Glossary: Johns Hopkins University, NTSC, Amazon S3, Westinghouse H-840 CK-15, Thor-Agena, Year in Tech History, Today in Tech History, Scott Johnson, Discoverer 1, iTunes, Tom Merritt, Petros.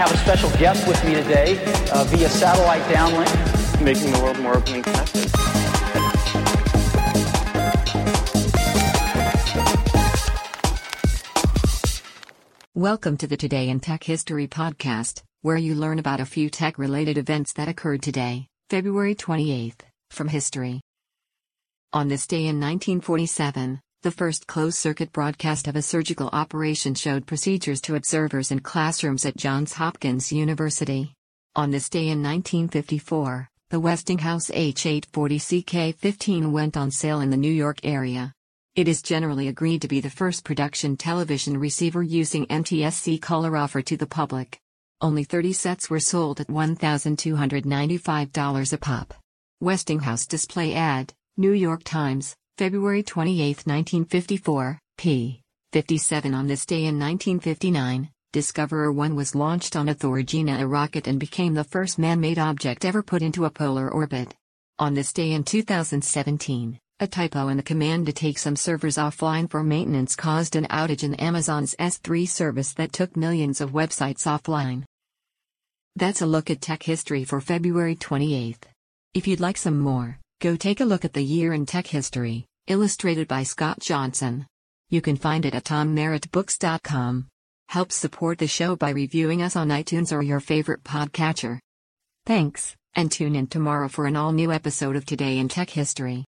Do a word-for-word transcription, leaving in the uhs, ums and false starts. have a special guest with me today uh, via satellite downlink. Making the world more open and connected. Welcome to the Today in Tech History podcast, where you learn about a few tech-related events that occurred today, February twenty-eighth, from history. On this day in nineteen forty-seven, the first closed-circuit broadcast of a surgical operation showed procedures to observers in classrooms at Johns Hopkins University. On this day in nineteen fifty-four, the Westinghouse H eight forty C K fifteen went on sale in the New York area. It is generally agreed to be the first production television receiver using N T S C color offered to the public. Only thirty sets were sold at one thousand two hundred ninety-five dollars a pop. Westinghouse display ad, New York Times, February twenty-eighth, nineteen fifty-four, page fifty-seven. On this day in nineteen fifty-nine, Discoverer one was launched on a Thor-Agena rocket and became the first man-made object ever put into a polar orbit. On this day in two thousand seventeen, a typo in the command to take some servers offline for maintenance caused an outage in Amazon's S three service that took millions of websites offline. That's a look at tech history for February twenty-eighth. If you'd like some more, go take a look at the year in tech history, illustrated by Scott Johnson. You can find it at tom merritt books dot com. Help support the show by reviewing us on iTunes or your favorite podcatcher. Thanks, and tune in tomorrow for an all-new episode of Today in Tech History.